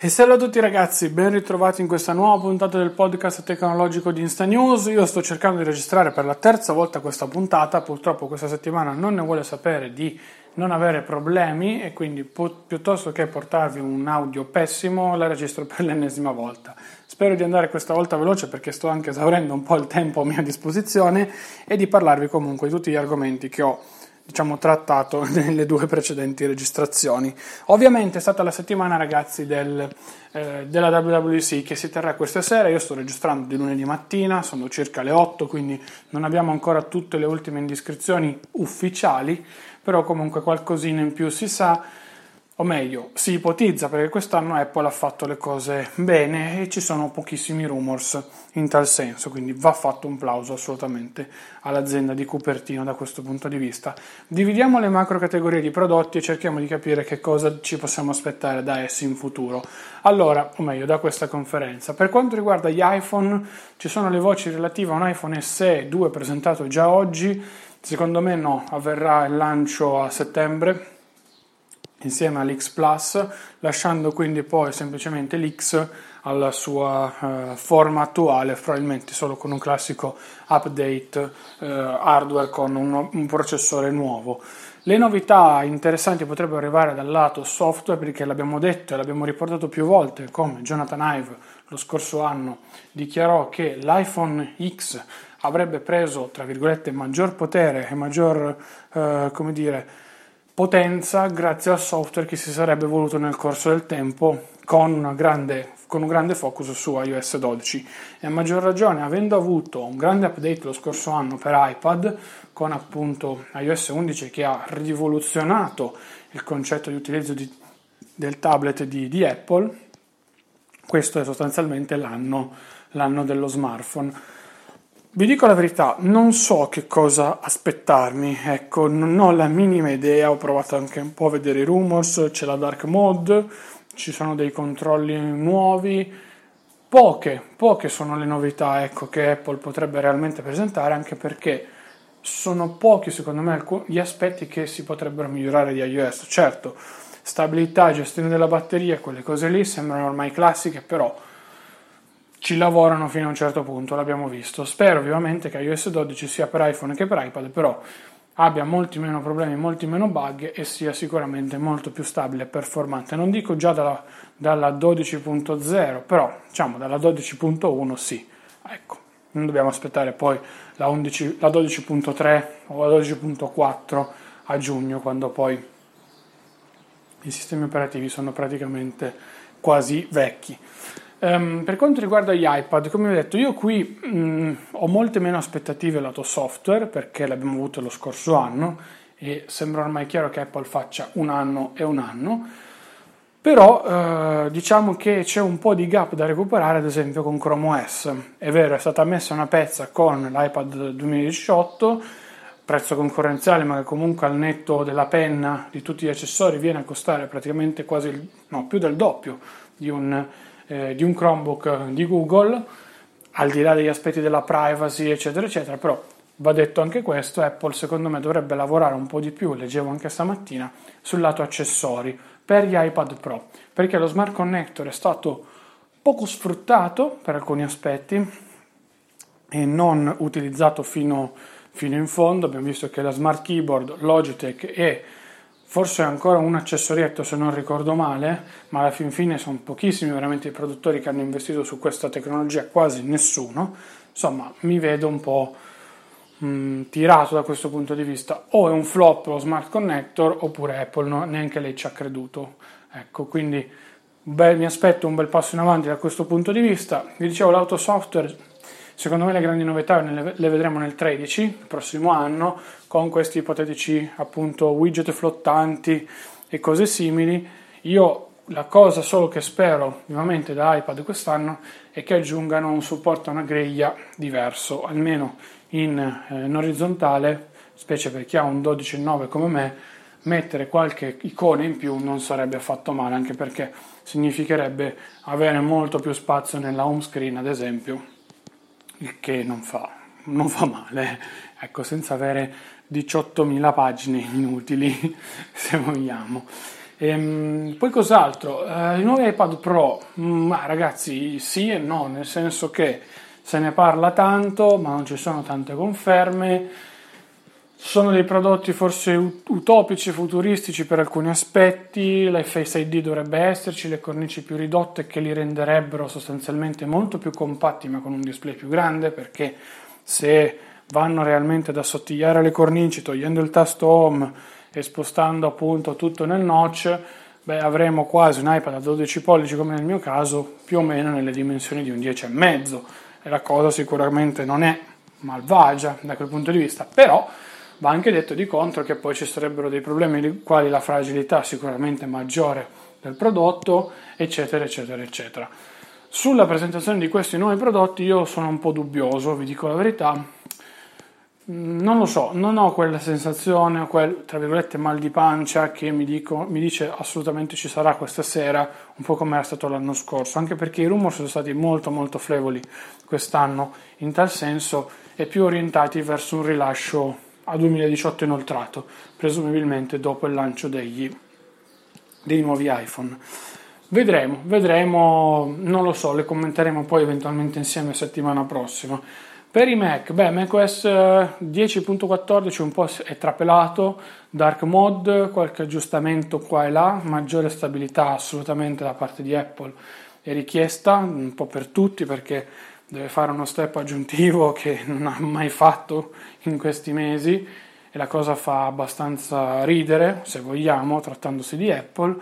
E salve a tutti ragazzi, ben ritrovati in questa nuova puntata del podcast tecnologico di Insta News. Io sto cercando di registrare per la terza volta questa puntata, purtroppo questa settimana non ne vuole sapere di non avere problemi e quindi piuttosto che portarvi un audio pessimo la registro per l'ennesima volta. Spero di andare questa volta veloce perché sto anche esaurendo un po' il tempo a mia disposizione e di parlarvi comunque di tutti gli argomenti che ho trattato nelle due precedenti registrazioni. Ovviamente è stata la settimana, ragazzi, della WWDC che si terrà questa sera. Io sto registrando di lunedì mattina, sono circa le 8, quindi non abbiamo ancora tutte le ultime indiscrezioni ufficiali, però comunque qualcosina in più si sa, o meglio, si ipotizza, perché quest'anno Apple ha fatto le cose bene e ci sono pochissimi rumors in tal senso, quindi va fatto un plauso assolutamente all'azienda di Cupertino da questo punto di vista. Dividiamo le macro categorie di prodotti e cerchiamo di capire che cosa ci possiamo aspettare da essi in futuro. Allora, o meglio, da questa conferenza. Per quanto riguarda gli iPhone, ci sono le voci relative a un iPhone SE 2 presentato già oggi. Secondo me no, avverrà il lancio a settembre, insieme all'X Plus, lasciando quindi poi semplicemente l'X alla sua forma attuale, probabilmente solo con un classico update hardware con un processore nuovo. Le novità interessanti potrebbero arrivare dal lato software, perché l'abbiamo detto e l'abbiamo riportato più volte, come Jonathan Ive lo scorso anno dichiarò che l'iPhone X avrebbe preso, tra virgolette, maggior potere e maggior potenza grazie al software che si sarebbe evoluto nel corso del tempo con un grande focus su iOS 12, e a maggior ragione avendo avuto un grande update lo scorso anno per iPad con appunto iOS 11 che ha rivoluzionato il concetto di utilizzo del tablet di Apple. Questo è sostanzialmente l'anno dello smartphone. Vi dico la verità, non so che cosa aspettarmi, ecco, non ho la minima idea, ho provato anche un po' a vedere i rumors, c'è la Dark Mode, ci sono dei controlli nuovi, poche sono le novità, ecco, che Apple potrebbe realmente presentare, anche perché sono pochi secondo me gli aspetti che si potrebbero migliorare di iOS. Certo, stabilità, gestione della batteria, quelle cose lì sembrano ormai classiche, però ci lavorano fino a un certo punto, l'abbiamo visto. Spero vivamente che iOS 12 sia per iPhone che per iPad, però abbia molti meno problemi, molti meno bug e sia sicuramente molto più stabile e performante. Non dico già dalla 12.0, però diciamo dalla 12.1 sì. Ecco, non dobbiamo aspettare poi la 12.3 o la 12.4 a giugno, quando poi i sistemi operativi sono praticamente quasi vecchi. Per quanto riguarda gli iPad, come vi ho detto, io qui ho molte meno aspettative lato software, perché l'abbiamo avuto lo scorso anno e sembra ormai chiaro che Apple faccia un anno, però diciamo che c'è un po' di gap da recuperare, ad esempio con Chrome OS. È vero, è stata messa una pezza con l'iPad 2018, prezzo concorrenziale ma che comunque al netto della penna di tutti gli accessori viene a costare praticamente più del doppio di un Chromebook di Google, al di là degli aspetti della privacy eccetera eccetera, però Va detto anche questo, Apple secondo me dovrebbe lavorare un po' di più, leggevo anche stamattina, sul lato accessori per gli iPad Pro, perché lo Smart Connector è stato poco sfruttato per alcuni aspetti e non utilizzato fino in fondo. Abbiamo visto che la Smart Keyboard Logitech è forse ancora un accessorietto, se non ricordo male, ma alla fin fine sono pochissimi veramente i produttori che hanno investito su questa tecnologia, quasi nessuno. Insomma, mi vedo un po' tirato da questo punto di vista. O è un flop lo Smart Connector, oppure Apple neanche lei ci ha creduto. Ecco, quindi mi aspetto un bel passo in avanti da questo punto di vista. Vi dicevo, l'auto software, secondo me le grandi novità le vedremo nel 13, il prossimo anno, con questi ipotetici appunto widget flottanti e cose simili. Io la cosa solo che spero vivamente da iPad quest'anno è che aggiungano un supporto a una griglia diverso, almeno in orizzontale, specie per chi ha un 12.9 come me. Mettere qualche icona in più non sarebbe affatto male, anche perché significherebbe avere molto più spazio nella home screen, ad esempio, il che non fa male, ecco, senza avere 18.000 pagine inutili, se vogliamo. Poi cos'altro? I nuovi iPad Pro, ragazzi, sì e no, nel senso che se ne parla tanto, ma non ci sono tante conferme, sono dei prodotti forse utopici, futuristici per alcuni aspetti, la Face ID dovrebbe esserci, le cornici più ridotte che li renderebbero sostanzialmente molto più compatti ma con un display più grande, perché se vanno realmente ad assottigliare le cornici togliendo il tasto home e spostando appunto tutto nel notch, avremo quasi un iPad a 12 pollici come nel mio caso, più o meno nelle dimensioni di un 10,5, e la cosa sicuramente non è malvagia da quel punto di vista. Però va anche detto di contro che poi ci sarebbero dei problemi quali la fragilità sicuramente maggiore del prodotto, eccetera eccetera eccetera. Sulla presentazione di questi nuovi prodotti io sono un po' dubbioso, vi dico la verità, non lo so, non ho quella sensazione, quel tra virgolette mal di pancia che mi dice assolutamente ci sarà questa sera, un po' come era stato l'anno scorso, anche perché i rumor sono stati molto molto flevoli quest'anno in tal senso, e più orientati verso un rilascio a 2018 inoltrato, presumibilmente dopo il lancio dei nuovi iPhone. Vedremo, non lo so, le commenteremo poi eventualmente insieme settimana prossima. Per i Mac, macOS 10.14 un po' è trapelato, Dark Mode, qualche aggiustamento qua e là, maggiore stabilità assolutamente da parte di Apple è richiesta, un po' per tutti, perché deve fare uno step aggiuntivo che non ha mai fatto in questi mesi, e la cosa fa abbastanza ridere, se vogliamo, trattandosi di Apple.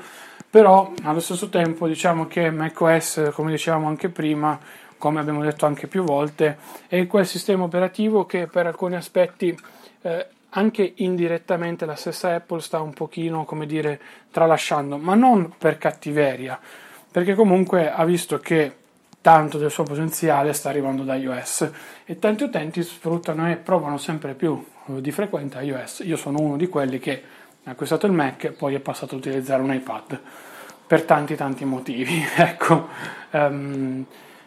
Però allo stesso tempo diciamo che macOS, come dicevamo anche prima, come abbiamo detto anche più volte, è quel sistema operativo che per alcuni aspetti anche indirettamente la stessa Apple sta un pochino, come dire, tralasciando, ma non per cattiveria, perché comunque ha visto che tanto del suo potenziale sta arrivando da iOS e tanti utenti sfruttano e provano sempre più di frequente iOS. Io sono uno di quelli che ha acquistato il Mac e poi è passato a utilizzare un iPad per tanti motivi, ecco.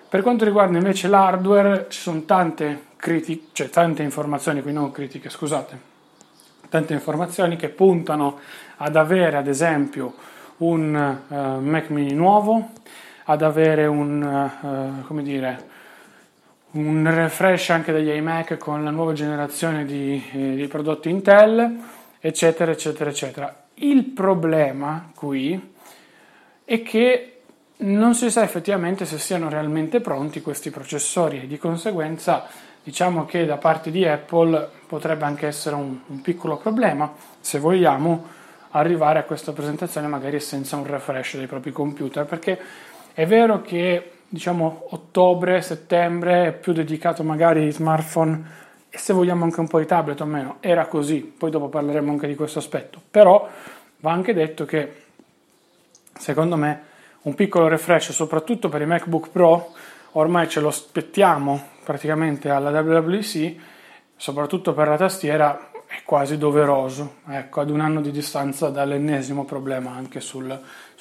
Per quanto riguarda invece l'hardware, ci sono tante informazioni che puntano ad avere ad esempio un Mac Mini nuovo, ad avere un refresh anche degli iMac con la nuova generazione di prodotti Intel, eccetera eccetera eccetera. Il problema qui è che non si sa effettivamente se siano realmente pronti questi processori, e di conseguenza diciamo che da parte di Apple potrebbe anche essere un piccolo problema, se vogliamo, arrivare a questa presentazione magari senza un refresh dei propri computer, perché è vero che diciamo ottobre, settembre è più dedicato magari ai smartphone e se vogliamo anche un po' di tablet, o meno, era così, poi dopo parleremo anche di questo aspetto. Però va anche detto che secondo me un piccolo refresh soprattutto per i MacBook Pro ormai ce lo aspettiamo praticamente alla WWDC, soprattutto per la tastiera è quasi doveroso, ecco, ad un anno di distanza dall'ennesimo problema anche sul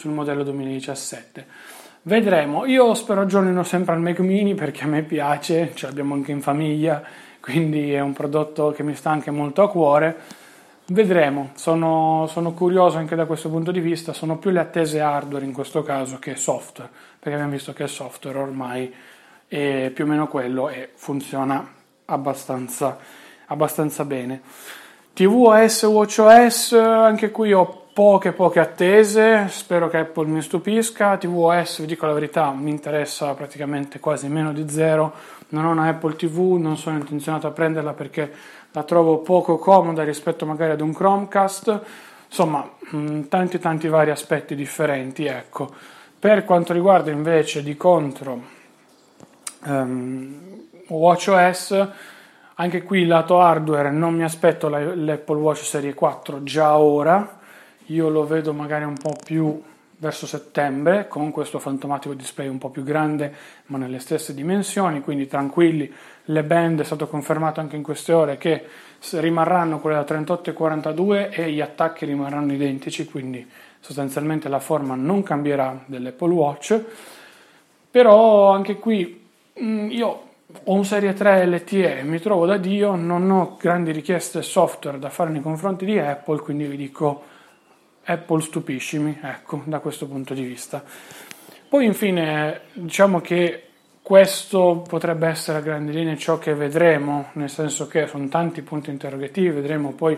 modello 2017. Vedremo, io spero aggiornino sempre al Mac Mini perché a me piace, ce l'abbiamo anche in famiglia, quindi è un prodotto che mi sta anche molto a cuore. Vedremo, sono curioso anche da questo punto di vista. Sono più le attese hardware in questo caso che software, perché abbiamo visto che il software ormai è più o meno quello e funziona abbastanza bene. tvOS, watchOS, anche qui ho poche attese, spero che Apple mi stupisca. tvOS, vi dico la verità, mi interessa praticamente quasi meno di zero. Non ho una Apple TV, non sono intenzionato a prenderla perché la trovo poco comoda rispetto magari ad un Chromecast. Insomma, tanti vari aspetti differenti, ecco. Per quanto riguarda invece di contro watchOS, anche qui lato hardware non mi aspetto l'Apple Watch Serie 4 già ora. Io lo vedo magari un po' più verso settembre, con questo fantomatico display un po' più grande ma nelle stesse dimensioni, quindi tranquilli. Le band, è stato confermato anche in queste ore che rimarranno quelle da 38 e 42 e gli attacchi rimarranno identici, quindi sostanzialmente la forma non cambierà dell'Apple Watch. Però anche qui io ho un Serie 3 LTE, mi trovo da Dio, non ho grandi richieste software da fare nei confronti di Apple, quindi vi dico Apple stupiscimi, ecco, da questo punto di vista. Poi infine diciamo che questo potrebbe essere a grandi linee ciò che vedremo, nel senso che sono tanti punti interrogativi, vedremo poi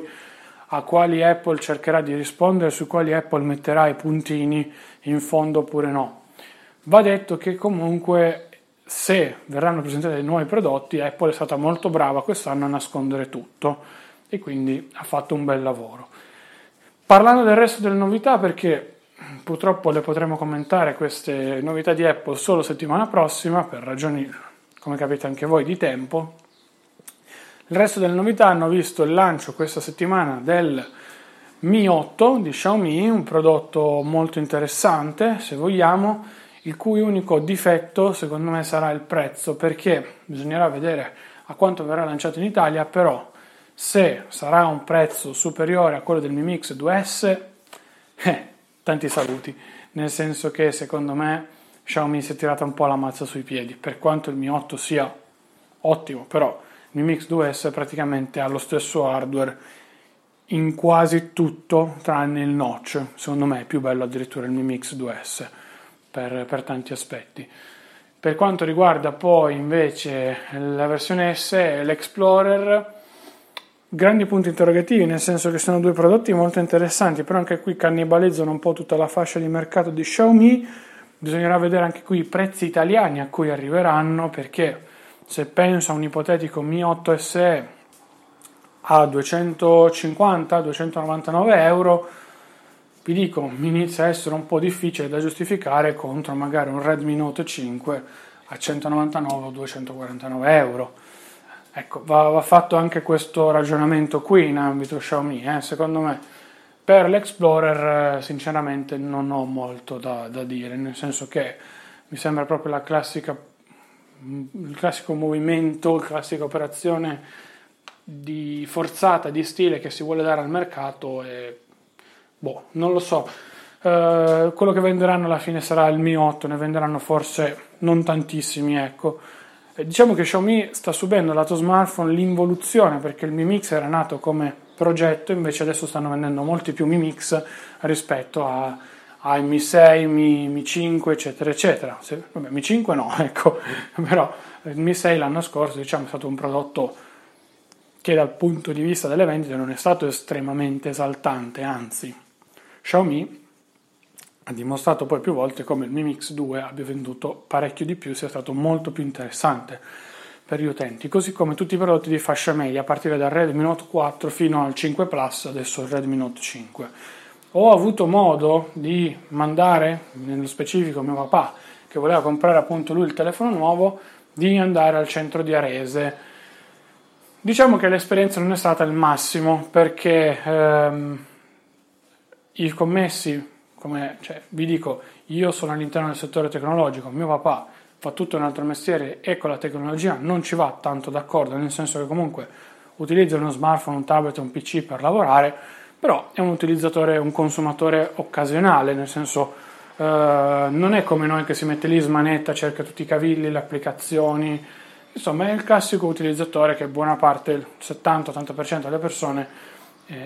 a quali Apple cercherà di rispondere, su quali Apple metterà i puntini in fondo oppure no. Va detto che comunque se verranno presentati dei nuovi prodotti, Apple è stata molto brava quest'anno a nascondere tutto e quindi ha fatto un bel lavoro. Parlando del resto delle novità, perché purtroppo le potremo commentare queste novità di Apple solo settimana prossima, per ragioni, come capite anche voi, di tempo. Il resto delle novità hanno visto il lancio questa settimana del Mi 8 di Xiaomi, un prodotto molto interessante, se vogliamo, il cui unico difetto secondo me sarà il prezzo, perché bisognerà vedere a quanto verrà lanciato in Italia, però se sarà un prezzo superiore a quello del Mi Mix 2S, tanti saluti, nel senso che secondo me Xiaomi si è tirata un po' la mazza sui piedi, per quanto il Mi 8 sia ottimo, però il Mi Mix 2S praticamente ha lo stesso hardware in quasi tutto tranne il notch. Secondo me è più bello addirittura il Mi Mix 2S per tanti aspetti. Per quanto riguarda poi invece la versione S e l'Explorer, grandi punti interrogativi, nel senso che sono due prodotti molto interessanti, però anche qui cannibalizzano un po' tutta la fascia di mercato di Xiaomi. Bisognerà vedere anche qui i prezzi italiani a cui arriveranno, perché se penso a un ipotetico Mi 8 SE a 250-299 euro, vi dico, mi inizia a essere un po' difficile da giustificare contro magari un Redmi Note 5 a 199 o 249 euro. Ecco, va fatto anche questo ragionamento qui in ambito Xiaomi, secondo me. Per l'Explorer sinceramente non ho molto da dire, nel senso che mi sembra proprio il classico movimento, la classica operazione di forzata di stile che si vuole dare al mercato e boh, non lo so. Quello che venderanno alla fine sarà il Mi 8, ne venderanno forse non tantissimi, ecco. Diciamo che Xiaomi sta subendo lato smartphone l'involuzione, perché il Mi Mix era nato come progetto, invece adesso stanno vendendo molti più Mi Mix rispetto ai Mi 6, Mi 5 eccetera eccetera. Vabbè, Mi 5 no, ecco, però il Mi 6 l'anno scorso diciamo è stato un prodotto che dal punto di vista delle vendite non è stato estremamente esaltante, anzi Xiaomi ha dimostrato poi più volte come il Mi Mix 2 abbia venduto parecchio di più, sia stato molto più interessante per gli utenti, così come tutti i prodotti di fascia media, a partire dal Redmi Note 4 fino al 5 Plus, adesso il Redmi Note 5. Ho avuto modo di mandare, nello specifico mio papà, che voleva comprare appunto lui il telefono nuovo, di andare al centro di Arese. Diciamo che l'esperienza non è stata il massimo, perché i commessi, vi dico, io sono all'interno del settore tecnologico, mio papà fa tutto un altro mestiere e con la tecnologia non ci va tanto d'accordo, nel senso che comunque utilizza uno smartphone, un tablet, un PC per lavorare, però è un utilizzatore, un consumatore occasionale, nel senso non è come noi che si mette lì smanetta, cerca tutti i cavilli, le applicazioni, Insomma, è il classico utilizzatore che buona parte, il 70-80% delle persone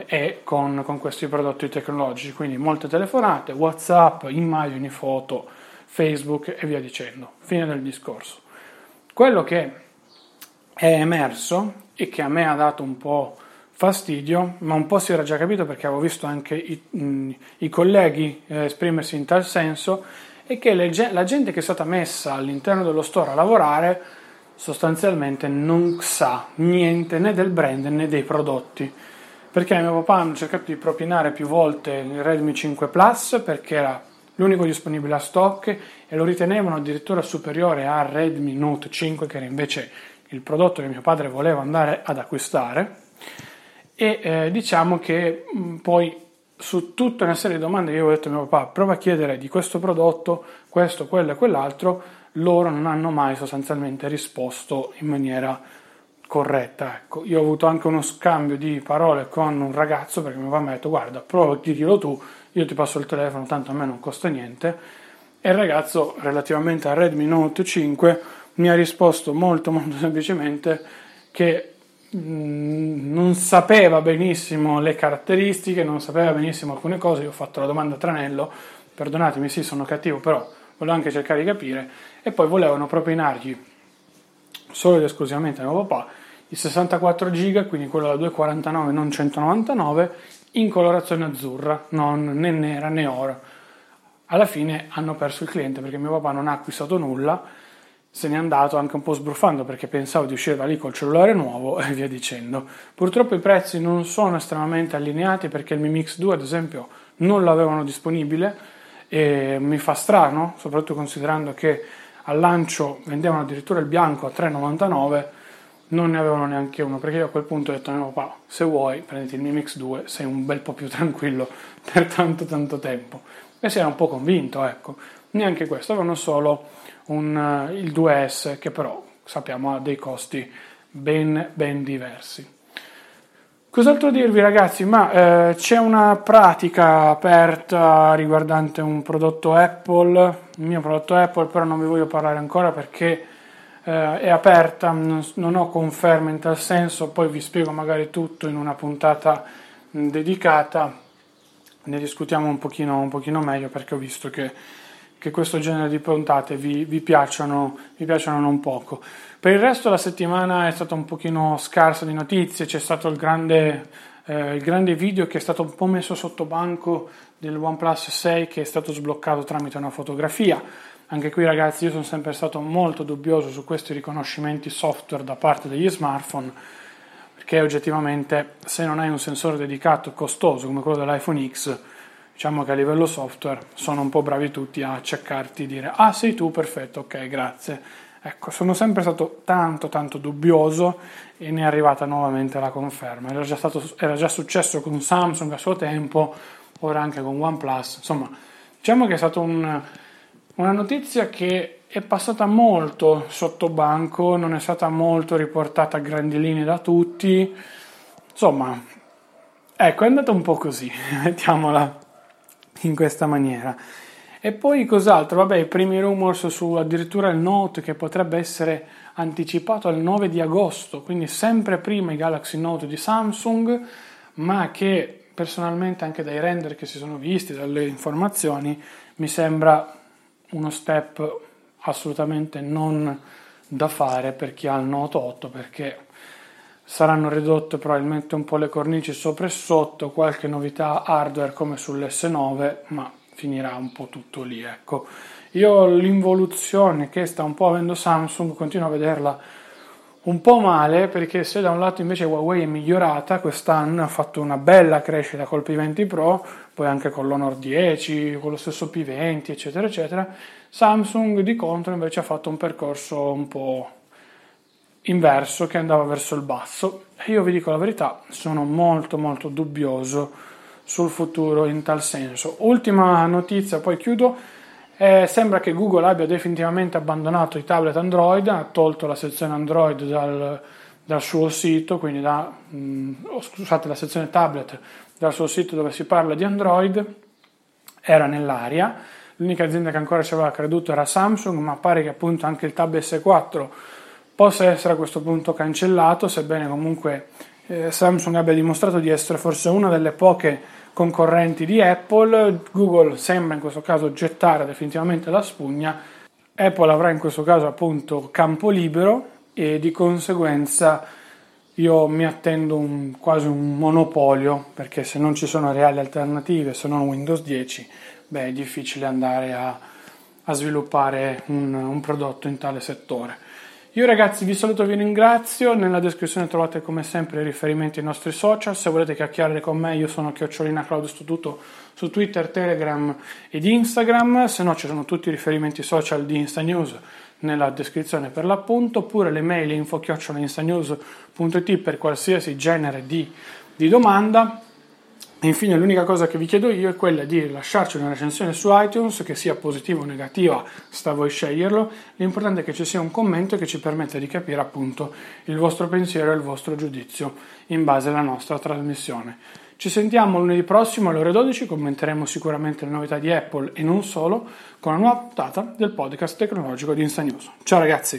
è con questi prodotti tecnologici, quindi molte telefonate, WhatsApp, immagini, foto, Facebook e via dicendo. Fine del discorso. Quello che è emerso e che a me ha dato un po' fastidio, ma un po' si era già capito perché avevo visto anche i colleghi esprimersi in tal senso, è che la gente che è stata messa all'interno dello store a lavorare sostanzialmente non sa niente né del brand né dei prodotti, perché mio papà hanno cercato di propinare più volte il Redmi 5 Plus perché era l'unico disponibile a stock e lo ritenevano addirittura superiore al Redmi Note 5, che era invece il prodotto che mio padre voleva andare ad acquistare. E diciamo che poi su tutta una serie di domande che io ho detto a mio papà, prova a chiedere di questo prodotto, questo, quello e quell'altro, loro non hanno mai sostanzialmente risposto in maniera corretta. Ecco, io ho avuto anche uno scambio di parole con un ragazzo, perché mio papà mi ha detto guarda, prova a dirglielo tu, io ti passo il telefono, tanto a me non costa niente, e il ragazzo relativamente al Redmi Note 5 mi ha risposto molto molto semplicemente che non sapeva benissimo le caratteristiche, non sapeva benissimo alcune cose. Io ho fatto la domanda a tranello, perdonatemi, sì, sono cattivo, però volevo anche cercare di capire, e poi volevano propinargli solo ed esclusivamente a mio papà i 64 giga, quindi quello da 249 non 199, in colorazione azzurra, non né nera né oro. Alla fine hanno perso il cliente perché mio papà non ha acquistato nulla, se n'è andato anche un po' sbruffando perché pensavo di uscire da lì col cellulare nuovo e via dicendo. Purtroppo i prezzi non sono estremamente allineati perché il Mi Mix 2 ad esempio non l'avevano disponibile, e mi fa strano, soprattutto considerando che al lancio vendevano addirittura il bianco a 3,99, non ne avevano neanche uno, perché io a quel punto ho detto no papà, se vuoi prenditi il Mi Mix 2, sei un bel po' più tranquillo per tanto tanto tempo, e si era un po' convinto, ecco. Neanche questo, avevano solo il 2S, che però sappiamo ha dei costi ben diversi. Cos'altro dirvi ragazzi? Ma c'è una pratica aperta riguardante un prodotto Apple, il mio prodotto Apple, però non vi voglio parlare ancora perché è aperta, non ho conferma in tal senso, poi vi spiego magari tutto in una puntata dedicata, ne discutiamo un pochino meglio, perché ho visto che questo genere di puntate vi piacciono non poco. Per il resto la settimana è stata un pochino scarsa di notizie, c'è stato il grande video che è stato un po' messo sotto banco del OnePlus 6 che è stato sbloccato tramite una fotografia. Anche qui ragazzi io sono sempre stato molto dubbioso su questi riconoscimenti software da parte degli smartphone, perché oggettivamente se non hai un sensore dedicato costoso come quello dell'iPhone X, diciamo che a livello software sono un po' bravi tutti a cercarti e dire ah sei tu, perfetto, ok, grazie. Ecco, sono sempre stato tanto dubbioso e ne è arrivata nuovamente la conferma. Era già successo con Samsung a suo tempo, ora anche con OnePlus. Insomma, diciamo che è stata una notizia che è passata molto sotto banco, non è stata molto riportata a grandi linee da tutti. Insomma, ecco, è andata un po' così, mettiamola in questa maniera. E poi cos'altro? Vabbè, i primi rumors su addirittura il Note che potrebbe essere anticipato al 9 di agosto, quindi sempre prima i Galaxy Note di Samsung, ma che personalmente anche dai render che si sono visti, dalle informazioni, mi sembra uno step assolutamente non da fare per chi ha il Note 8, perché saranno ridotte probabilmente un po' le cornici sopra e sotto, qualche novità hardware come sull'S9, ma finirà un po' tutto lì, ecco. Io l'involuzione che sta un po' avendo Samsung continuo a vederla un po' male, perché se da un lato invece Huawei è migliorata, quest'anno ha fatto una bella crescita col P20 Pro, poi anche con l'Honor 10, con lo stesso P20 eccetera eccetera, Samsung di contro invece ha fatto un percorso un po' inverso, che andava verso il basso, e io vi dico la verità, sono molto dubbioso sul futuro in tal senso. Ultima notizia, poi chiudo. Sembra che Google abbia definitivamente abbandonato i tablet Android, ha tolto la sezione Android dal suo sito, quindi scusate, la sezione tablet dal suo sito dove si parla di Android era nell'aria. L'unica azienda che ancora ci aveva creduto era Samsung, ma pare che appunto anche il Tab S4 possa essere a questo punto cancellato, sebbene comunque Samsung abbia dimostrato di essere forse una delle poche concorrenti di Apple. Google sembra in questo caso gettare definitivamente la spugna, Apple avrà in questo caso appunto campo libero e di conseguenza io mi attendo quasi un monopolio, perché se non ci sono reali alternative, se non Windows 10, beh, è difficile andare a sviluppare un prodotto in tale settore. Io ragazzi vi saluto e vi ringrazio, nella descrizione trovate come sempre i riferimenti ai nostri social, se volete chiacchierare con me io sono @claudiostituto su Twitter, Telegram ed Instagram, se no ci sono tutti i riferimenti social di Insta News nella descrizione per l'appunto, oppure le mail info@instanews.it per qualsiasi genere di domanda. E infine l'unica cosa che vi chiedo io è quella di lasciarci una recensione su iTunes, che sia positiva o negativa, sta a voi sceglierlo, l'importante è che ci sia un commento che ci permetta di capire appunto il vostro pensiero e il vostro giudizio in base alla nostra trasmissione. Ci sentiamo lunedì prossimo alle ore 12, commenteremo sicuramente le novità di Apple e non solo, con una nuova puntata del podcast tecnologico di Insta News. Ciao ragazzi!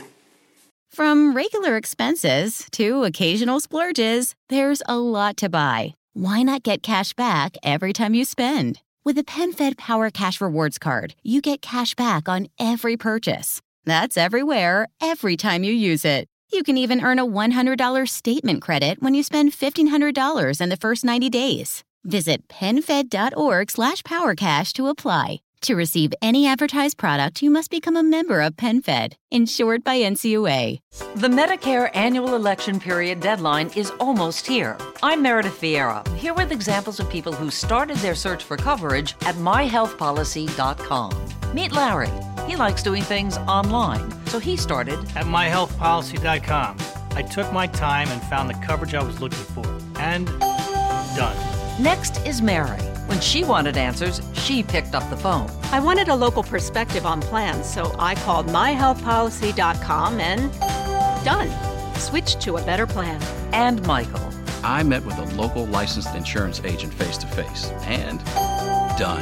From regular expenses to occasional splurges, there's a lot to buy. Why not get cash back every time you spend? With the PenFed Power Cash Rewards Card, you get cash back on every purchase. That's everywhere, every time you use it. You can even earn a $100 statement credit when you spend $1,500 in the first 90 days. Visit PenFed.org/PowerCash to apply. To receive any advertised product, you must become a member of PenFed, insured by NCUA. The Medicare annual election period deadline is almost here. I'm Meredith Vieira, here with examples of people who started their search for coverage at MyHealthPolicy.com. Meet Larry. He likes doing things online, so he started at MyHealthPolicy.com. I took my time and found the coverage I was looking for. And done. Next is Mary. When she wanted answers, she picked up the phone. I wanted a local perspective on plans, so I called MyHealthPolicy.com and done. Switched to a better plan. And Michael. I met with a local licensed insurance agent face-to-face and done.